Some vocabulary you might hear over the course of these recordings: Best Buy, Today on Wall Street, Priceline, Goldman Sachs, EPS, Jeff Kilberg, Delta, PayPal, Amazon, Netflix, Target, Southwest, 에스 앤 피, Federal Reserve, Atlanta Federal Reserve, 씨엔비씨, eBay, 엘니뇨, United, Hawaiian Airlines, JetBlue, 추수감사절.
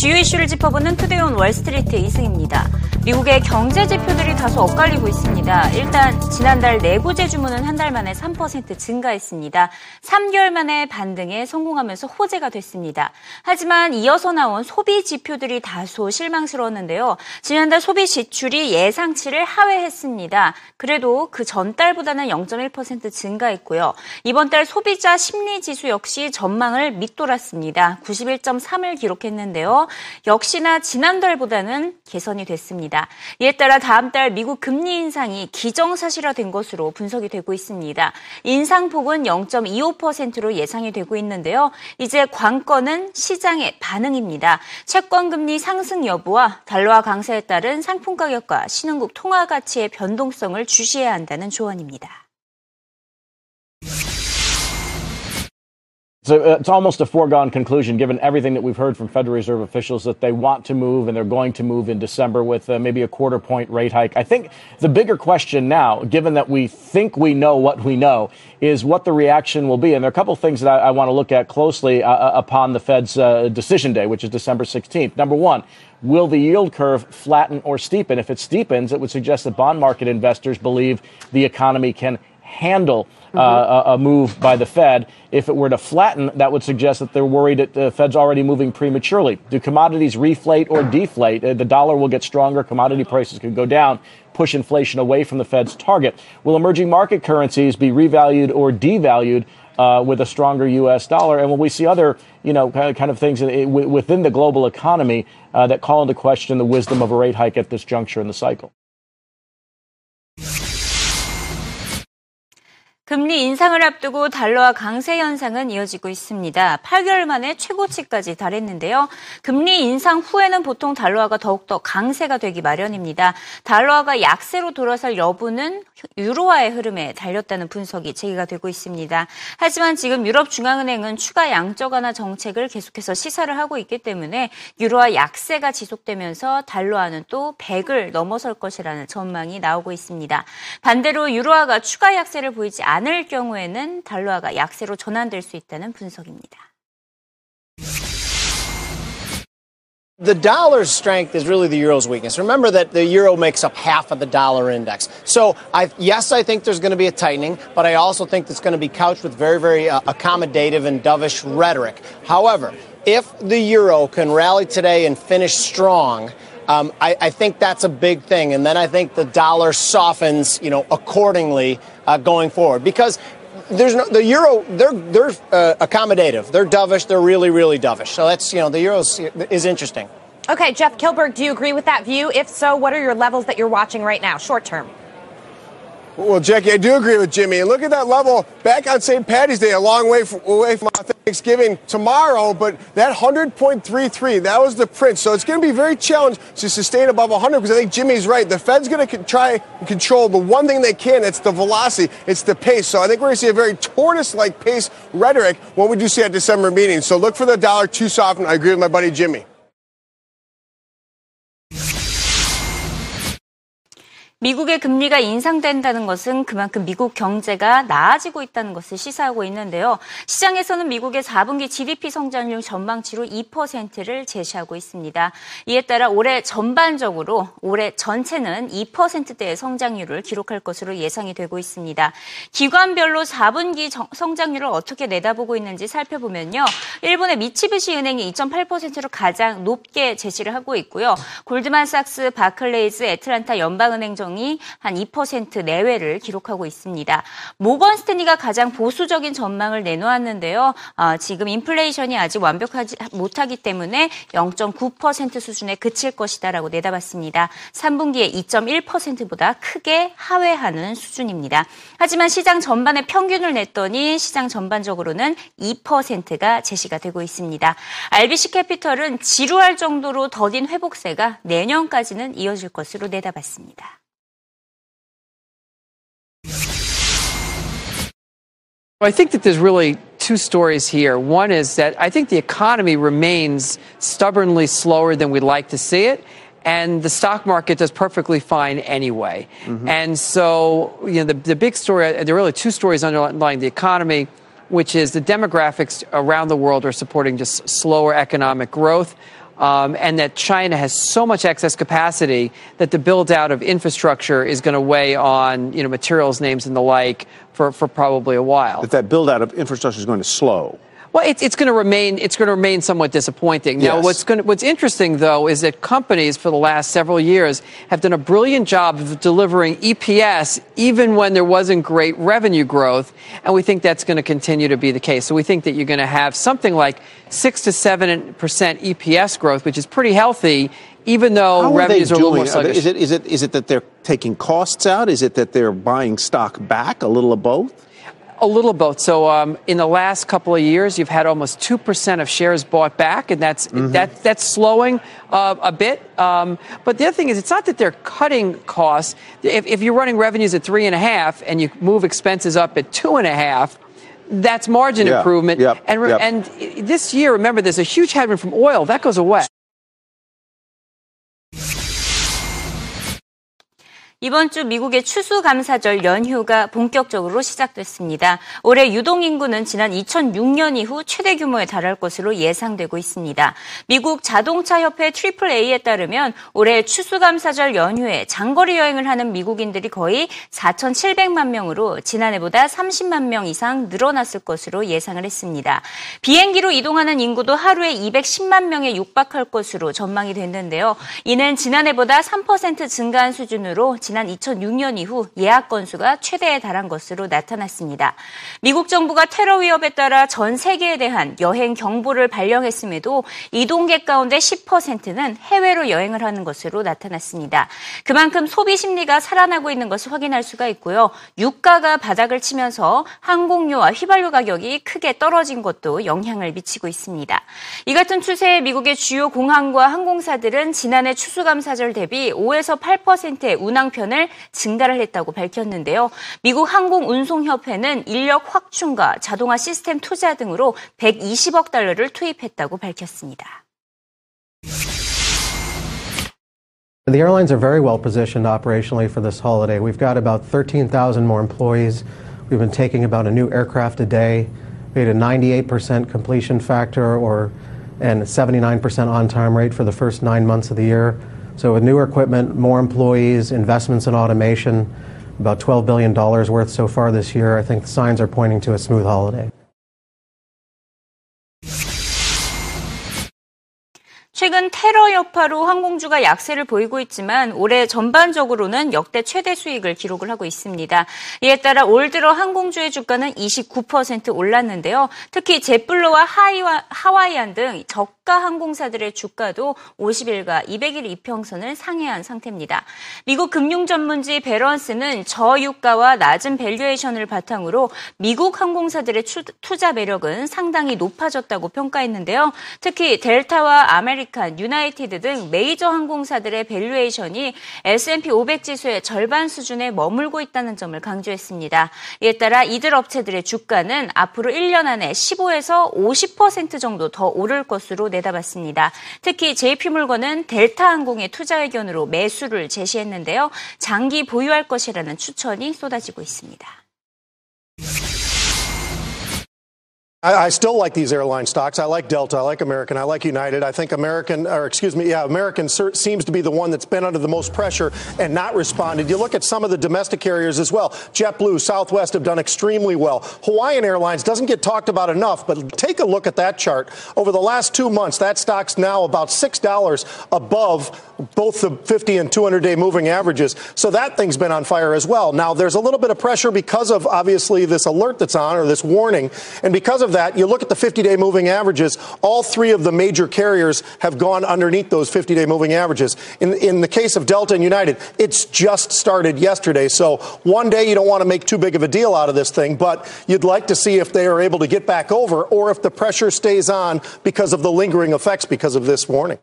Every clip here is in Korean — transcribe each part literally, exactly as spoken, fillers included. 주요 이슈를 짚어보는 투데이 온 월스트리트 이승입니다. 미국의 경제 지표들이 다소 엇갈리고 있습니다. 일단 지난달 내구재 주문은 한 달 만에 삼 퍼센트 증가했습니다. 삼 개월 만에 반등에 성공하면서 호재가 됐습니다. 하지만 이어서 나온 소비 지표들이 다소 실망스러웠는데요. 지난달 소비 지출이 예상치를 하회했습니다. 그래도 그 전달보다는 영 점 일 퍼센트 증가했고요. 이번 달 소비자 심리지수 역시 전망을 밑돌았습니다. 구십일 점 삼을 기록했는데요. 역시나 지난달보다는 개선이 됐습니다. 이에 따라 다음 달 미국 금리 인상이 기정사실화된 것으로 분석이 되고 있습니다. 인상폭은 영 점 이오 퍼센트로 예상이 되고 있는데요. 이제 관건은 시장의 반응입니다. 채권금리 상승 여부와 달러화 강세에 따른 상품 가격과 신흥국 통화 가치의 변동성을 주시해야 한다는 조언입니다. So it's almost a foregone conclusion, given everything that we've heard from Federal Reserve officials, that they want to move and they're going to move in December with uh, maybe a quarter point rate hike. I think the bigger question now, given that we think we know what we know, is what the reaction will be. And there are a couple of things that I, I want to look at closely uh, upon the Fed's uh, decision day, which is December sixteenth. Number one, will the yield curve flatten or steepen? If it steepens, it would suggest that bond market investors believe the economy can handle Uh, a, a move by the Fed. If it were to flatten, that would suggest that they're worried that the Fed's already moving prematurely. Do commodities reflate or deflate? Uh, the dollar will get stronger. Commodity prices could go down, push inflation away from the Fed's target. Will emerging market currencies be revalued or devalued uh, with a stronger U S dollar? And will we see other, you know, kind of things within the global economy uh, that call into question the wisdom of a rate hike at this juncture in the cycle? 금리 인상을 앞두고 달러화 강세 현상은 이어지고 있습니다. 팔 개월 만에 최고치까지 달했는데요. 금리 인상 후에는 보통 달러화가 더욱더 강세가 되기 마련입니다. 달러화가 약세로 돌아설 여부는 유로화의 흐름에 달렸다는 분석이 제기가 되고 있습니다. 하지만 지금 유럽중앙은행은 추가 양적 완화 정책을 계속해서 시사를 하고 있기 때문에 유로화 약세가 지속되면서 달러화는 또 백을 넘어설 것이라는 전망이 나오고 있습니다. 반대로 유로화가 추가 약세를 보이지 않 않을 경우에는 달러화가 약세로 전환될 수 있다는 분석입니다. The dollar's strength is really the euro's weakness. Remember that the euro makes up half of the dollar index. So, I, yes, I think there's going to be a tightening, but I also think it's going to be couched with very, very uh, accommodative and dovish rhetoric. However, if the euro can rally today and finish strong, um, I, I think that's a big thing. And then I think the dollar softens, you know, accordingly. Uh, going forward, because there's no, the euro, they're they're uh, accommodative, they're dovish, they're really, really dovish. So that's, you know, the euro is interesting. Okay, Jeff Kilberg, do you agree with that view? If so, what are your levels that you're watching right now, short term? Well, Jackie, I do agree with Jimmy. And look at that level back on Saint Paddy's Day, a long way from, away from Thanksgiving tomorrow. But that one hundred point three three, that was the print. So it's going to be very challenging to sustain above one hundred because I think Jimmy's right. The Fed's going to try and control the one thing they can. It's the velocity. It's the pace. So I think we're going to see a very tortoise-like pace rhetoric when we do see at December meeting. So look for the dollar to soften. I agree with my buddy Jimmy. 미국의 금리가 인상된다는 것은 그만큼 미국 경제가 나아지고 있다는 것을 시사하고 있는데요. 시장에서는 미국의 사 분기 지디피 성장률 전망치로 이 퍼센트를 제시하고 있습니다. 이에 따라 올해 전반적으로 올해 전체는 이 퍼센트대의 성장률을 기록할 것으로 예상이 되고 있습니다. 기관별로 사 분기 정, 성장률을 어떻게 내다보고 있는지 살펴보면요. 일본의 미츠비시 은행이 이 점 팔 퍼센트로 가장 높게 제시를 하고 있고요. 골드만삭스, 바클레이즈, 애틀란타 연방은행 정 한 이 퍼센트 내외를 기록하고 있습니다. 모건 스탠리가 가장 보수적인 전망을 내놓았는데요. 아, 지금 인플레이션이 아직 완벽하지 못하기 때문에 영 점 구 퍼센트 수준에 그칠 것이다라고 내다봤습니다. 삼 분기에 이 점 일 퍼센트보다 크게 하회하는 수준입니다. 하지만 시장 전반의 평균을 냈더니 시장 전반적으로는 이 퍼센트가 제시가 되고 있습니다. 알비씨 캐피털은 지루할 정도로 더딘 회복세가 내년까지는 이어질 것으로 내다봤습니다. I think that there's really two stories here. One is that I think the economy remains stubbornly slower than we'd like to see it, and the stock market does perfectly fine anyway. Mm-hmm. And so, you know, the, the big story, there are really two stories underlying the economy, which is the demographics around the world are supporting just slower economic growth. um, and that China has so much excess capacity that the build out of infrastructure is going to weigh on, you know, materials, names and the like for, for probably a while. That that build out of infrastructure is going to slow. Well, it's it's going to remain it's going to remain somewhat disappointing. Now, yes. what's going to, what's interesting though is that companies for the last several years have done a brilliant job of delivering E P S even when there wasn't great revenue growth, and we think that's going to continue to be the case. So we think that you're going to have something like six to seven percent E P S growth, which is pretty healthy, even though How revenues are, are a little more sluggish. Is it is it is it that they're taking costs out? Is it that they're buying stock back? A little of both. A little both. So um, in the last couple of years, you've had almost two percent of shares bought back, and that's mm-hmm. that that's slowing uh, a bit. Um, but the other thing is, it's not that they're cutting costs. If, if you're running revenues at three and a half, and you move expenses up at two and a half, that's margin yeah. improvement. Yep. And re- yep. and this year, remember, there's a huge headwind from oil that goes away. 이번 주 미국의 추수감사절 연휴가 본격적으로 시작됐습니다. 올해 유동인구는 지난 이천육 년 이후 최대 규모에 달할 것으로 예상되고 있습니다. 미국 자동차협회 트리플 에이에 따르면 올해 추수감사절 연휴에 장거리 여행을 하는 미국인들이 거의 사천칠백만 명으로 지난해보다 삼십만 명 이상 늘어났을 것으로 예상을 했습니다. 비행기로 이동하는 인구도 하루에 이백십만 명에 육박할 것으로 전망이 됐는데요. 이는 지난해보다 삼 퍼센트 증가한 수준으로 지난 이천육 년 이후 예약 건수가 최대에 달한 것으로 나타났습니다. 미국 정부가 테러 위협에 따라 전 세계에 대한 여행 경보를 발령했음에도 이동객 가운데 십 퍼센트는 해외로 여행을 하는 것으로 나타났습니다. 그만큼 소비 심리가 살아나고 있는 것을 확인할 수가 있고요. 유가가 바닥을 치면서 항공료와 휘발유 가격이 크게 떨어진 것도 영향을 미치고 있습니다. 이 같은 추세에 미국의 주요 공항과 항공사들은 지난해 추수감사절 대비 오에서 팔 퍼센트의 운항 편을 증가를 했다고 밝혔는데요. 미국 항공운송협회는 인력 확충과 자동화 시스템 투자 등으로 백이십억 달러를 투입했다고 밝혔습니다. The airlines are very well positioned operationally for this holiday. We've got about thirteen thousand more employees. We've been taking about a new aircraft a day. We had a ninety-eight percent completion factor or and a seventy-nine percent on-time rate for the first nine months of the year. So with newer equipment, more employees, investments in automation, about twelve billion dollars worth so far this year, I think the signs are pointing to a smooth holiday. 최근 테러 여파로 항공주가 약세를 보이고 있지만 올해 전반적으로는 역대 최대 수익을 기록을 하고 있습니다. 이에 따라 올 들어 항공주의 주가는 이십구 퍼센트 올랐는데요. 특히 젯블루와 하와이안 등 저가 항공사들의 주가도 오십일과 이백일 이평선을 상회한 상태입니다. 미국 금융전문지 베런스는 저유가와 낮은 밸류에이션을 바탕으로 미국 항공사들의 투자 매력은 상당히 높아졌다고 평가했는데요. 특히 델타와 아메리칸 유나이티드 등 메이저 항공사들의 밸류에이션이 에스 앤 피 오백 지수의 절반 수준에 머물고 있다는 점을 강조했습니다. 이에 따라 이들 업체들의 주가는 앞으로 일 년 안에 십오에서 오십 퍼센트 정도 더 오를 것으로 내다봤습니다. 특히 제이피물건은 델타항공의 투자 의견으로 매수를 제시했는데요. 장기 보유할 것이라는 추천이 쏟아지고 있습니다. I still like these airline stocks. I like Delta. I like American. I like United. I think American, or excuse me, yeah, American seems to be the one that's been under the most pressure and not responded. You look at some of the domestic carriers as well. JetBlue, Southwest have done extremely well. Hawaiian Airlines doesn't get talked about enough, but take a look at that chart. Over the last two months, that stock's now about six dollars above both the fifty and two hundred day moving averages. So that thing's been on fire as well. Now, there's a little bit of pressure because of, obviously, this alert that's on or this warning. And because of that, you look at the fifty day moving averages, all three of the major carriers have gone underneath those fifty day moving averages. In, in the case of Delta and United, it's just started yesterday. So one day you don't want to make too big of a deal out of this thing, but you'd like to see if they are able to get back over or if the pressure stays on because of the lingering effects because of this warning.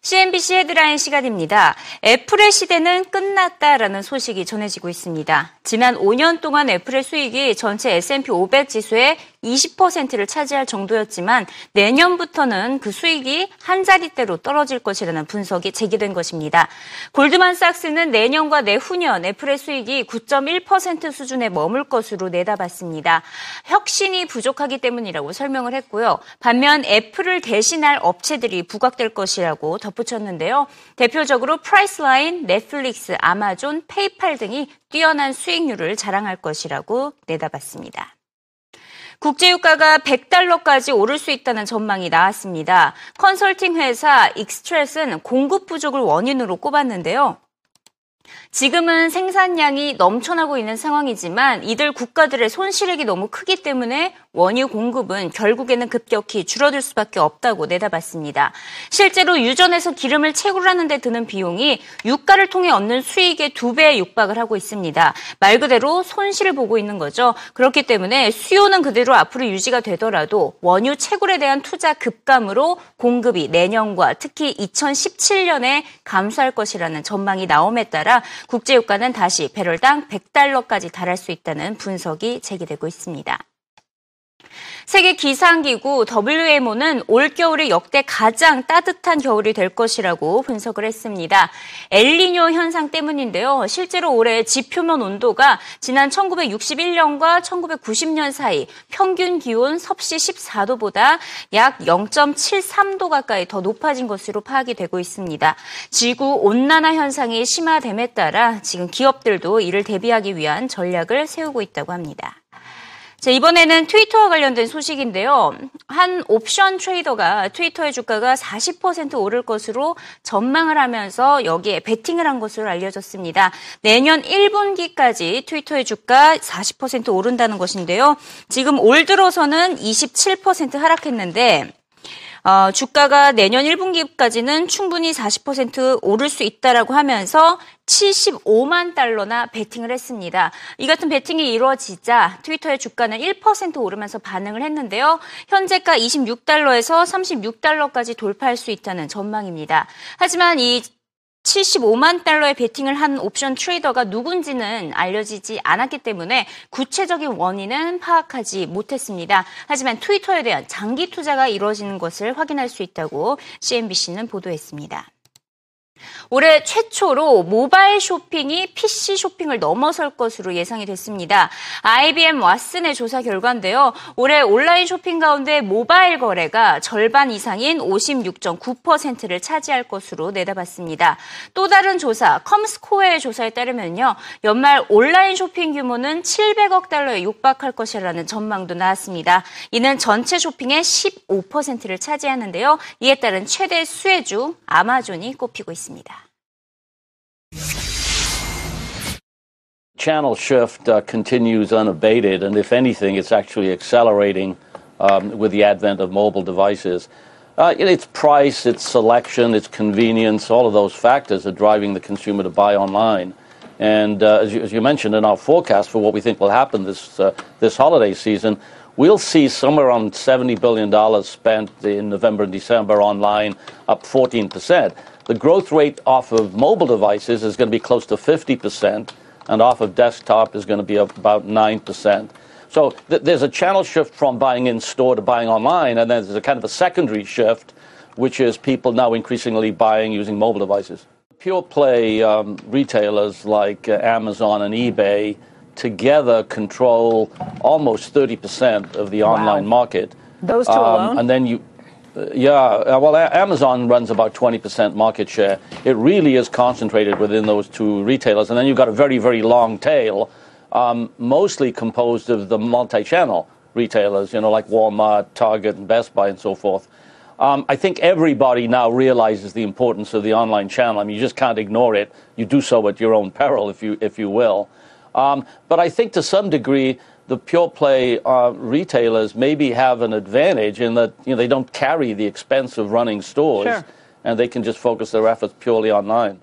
씨엔비씨 헤드라인 시간입니다. 애플의 시대는 끝났다라는 소식이 전해지고 있습니다. 지난 오 년 동안 애플의 수익이 전체 에스 앤 피 오백 지수의 이십 퍼센트를 차지할 정도였지만 내년부터는 그 수익이 한 자릿대로 떨어질 것이라는 분석이 제기된 것입니다. 골드만삭스는 내년과 내후년 애플의 수익이 구 점 일 퍼센트 수준에 머물 것으로 내다봤습니다. 혁신이 부족하기 때문이라고 설명을 했고요. 반면 애플을 대신할 업체들이 부각될 것이라고 덧붙였는데요. 대표적으로 프라이스라인, 넷플릭스, 아마존, 페이팔 등이 뛰어난 수익률을 자랑할 것이라고 내다봤습니다. 국제유가가 백 달러까지 오를 수 있다는 전망이 나왔습니다. 컨설팅 회사 익스트레스는 공급 부족을 원인으로 꼽았는데요. 지금은 생산량이 넘쳐나고 있는 상황이지만 이들 국가들의 손실액이 너무 크기 때문에 원유 공급은 결국에는 급격히 줄어들 수밖에 없다고 내다봤습니다. 실제로 유전에서 기름을 채굴하는 데 드는 비용이 유가를 통해 얻는 수익의 두 배에 육박을 하고 있습니다. 말 그대로 손실을 보고 있는 거죠. 그렇기 때문에 수요는 그대로 앞으로 유지가 되더라도 원유 채굴에 대한 투자 급감으로 공급이 내년과 특히 이천십칠 년에 감소할 것이라는 전망이 나옴에 따라 국제유가는 다시 배럴당 백 달러까지 달할 수 있다는 분석이 제기되고 있습니다. 세계 기상기구 더블유엠오는 올겨울이 역대 가장 따뜻한 겨울이 될 것이라고 분석을 했습니다. 엘니뇨 현상 때문인데요. 실제로 올해 지표면 온도가 지난 천구백육십일 년과 천구백구십 년 사이 평균 기온 섭씨 십사 도보다 약 영 점 칠삼 도 가까이 더 높아진 것으로 파악이 되고 있습니다. 지구 온난화 현상이 심화됨에 따라 지금 기업들도 이를 대비하기 위한 전략을 세우고 있다고 합니다. 자, 이번에는 트위터와 관련된 소식인데요. 한 옵션 트레이더가 트위터의 주가가 사십 퍼센트 오를 것으로 전망을 하면서 여기에 베팅을 한 것으로 알려졌습니다. 내년 일 분기까지 트위터의 주가 사십 퍼센트 오른다는 것인데요. 지금 올 들어서는 이십칠 퍼센트 하락했는데 어, 주가가 내년 일 분기까지는 충분히 사십 퍼센트 오를 수 있다라고 하면서 칠십오만 달러나 베팅을 했습니다. 이 같은 베팅이 이루어지자 트위터의 주가는 일 퍼센트 오르면서 반응을 했는데요. 현재가 이십육 달러에서 삼십육 달러까지 돌파할 수 있다는 전망입니다. 하지만 이 칠십오만 달러의 베팅을 한 옵션 트레이더가 누군지는 알려지지 않았기 때문에 구체적인 원인은 파악하지 못했습니다. 하지만 트위터에 대한 장기 투자가 이루어지는 것을 확인할 수 있다고 씨엔비씨는 보도했습니다. 올해 최초로 모바일 쇼핑이 피씨 쇼핑을 넘어설 것으로 예상이 됐습니다. 아이비엠 왓슨의 조사 결과인데요. 올해 온라인 쇼핑 가운데 모바일 거래가 절반 이상인 오십육 점 구 퍼센트를 차지할 것으로 내다봤습니다. 또 다른 조사, 컴스코어의 조사에 따르면요. 연말 온라인 쇼핑 규모는 칠백억 달러에 육박할 것이라는 전망도 나왔습니다. 이는 전체 쇼핑의 십오 퍼센트를 차지하는데요. 이에 따른 최대 수혜주 아마존이 꼽히고 있습니다. Channel shift uh, continues unabated, and if anything, it's actually accelerating um, with the advent of mobile devices. Uh, it's price, it's selection, it's convenience, all of those factors are driving the consumer to buy online. And uh, as, you, as you mentioned in our forecast for what we think will happen this, uh, this holiday season, we'll see somewhere around seventy billion dollars spent in November and December online, up fourteen percent. The growth rate off of mobile devices is going to be close to fifty percent, and off of desktop is going to be about nine percent. So th- there's a channel shift from buying in-store to buying online, and then there's a kind of a secondary shift, which is people now increasingly buying using mobile devices. Pure play um, retailers like uh, Amazon and eBay together control almost thirty percent of the wow. online market. Those two um, alone? And then you, uh, yeah, uh, well, a- Amazon runs about twenty percent market share. It really is concentrated within those two retailers. And then you've got a very, very long tail, um, mostly composed of the multi-channel retailers, you know, like Walmart, Target, and Best Buy, and so forth. Um, I think everybody now realizes the importance of the online channel. I mean, you just can't ignore it. You do so at your own peril, if you if you will. Um, but I think to some degree, the pure play uh, retailers maybe have an advantage in that you know they don't carry the expense of running stores, sure. and they can just focus their efforts purely online.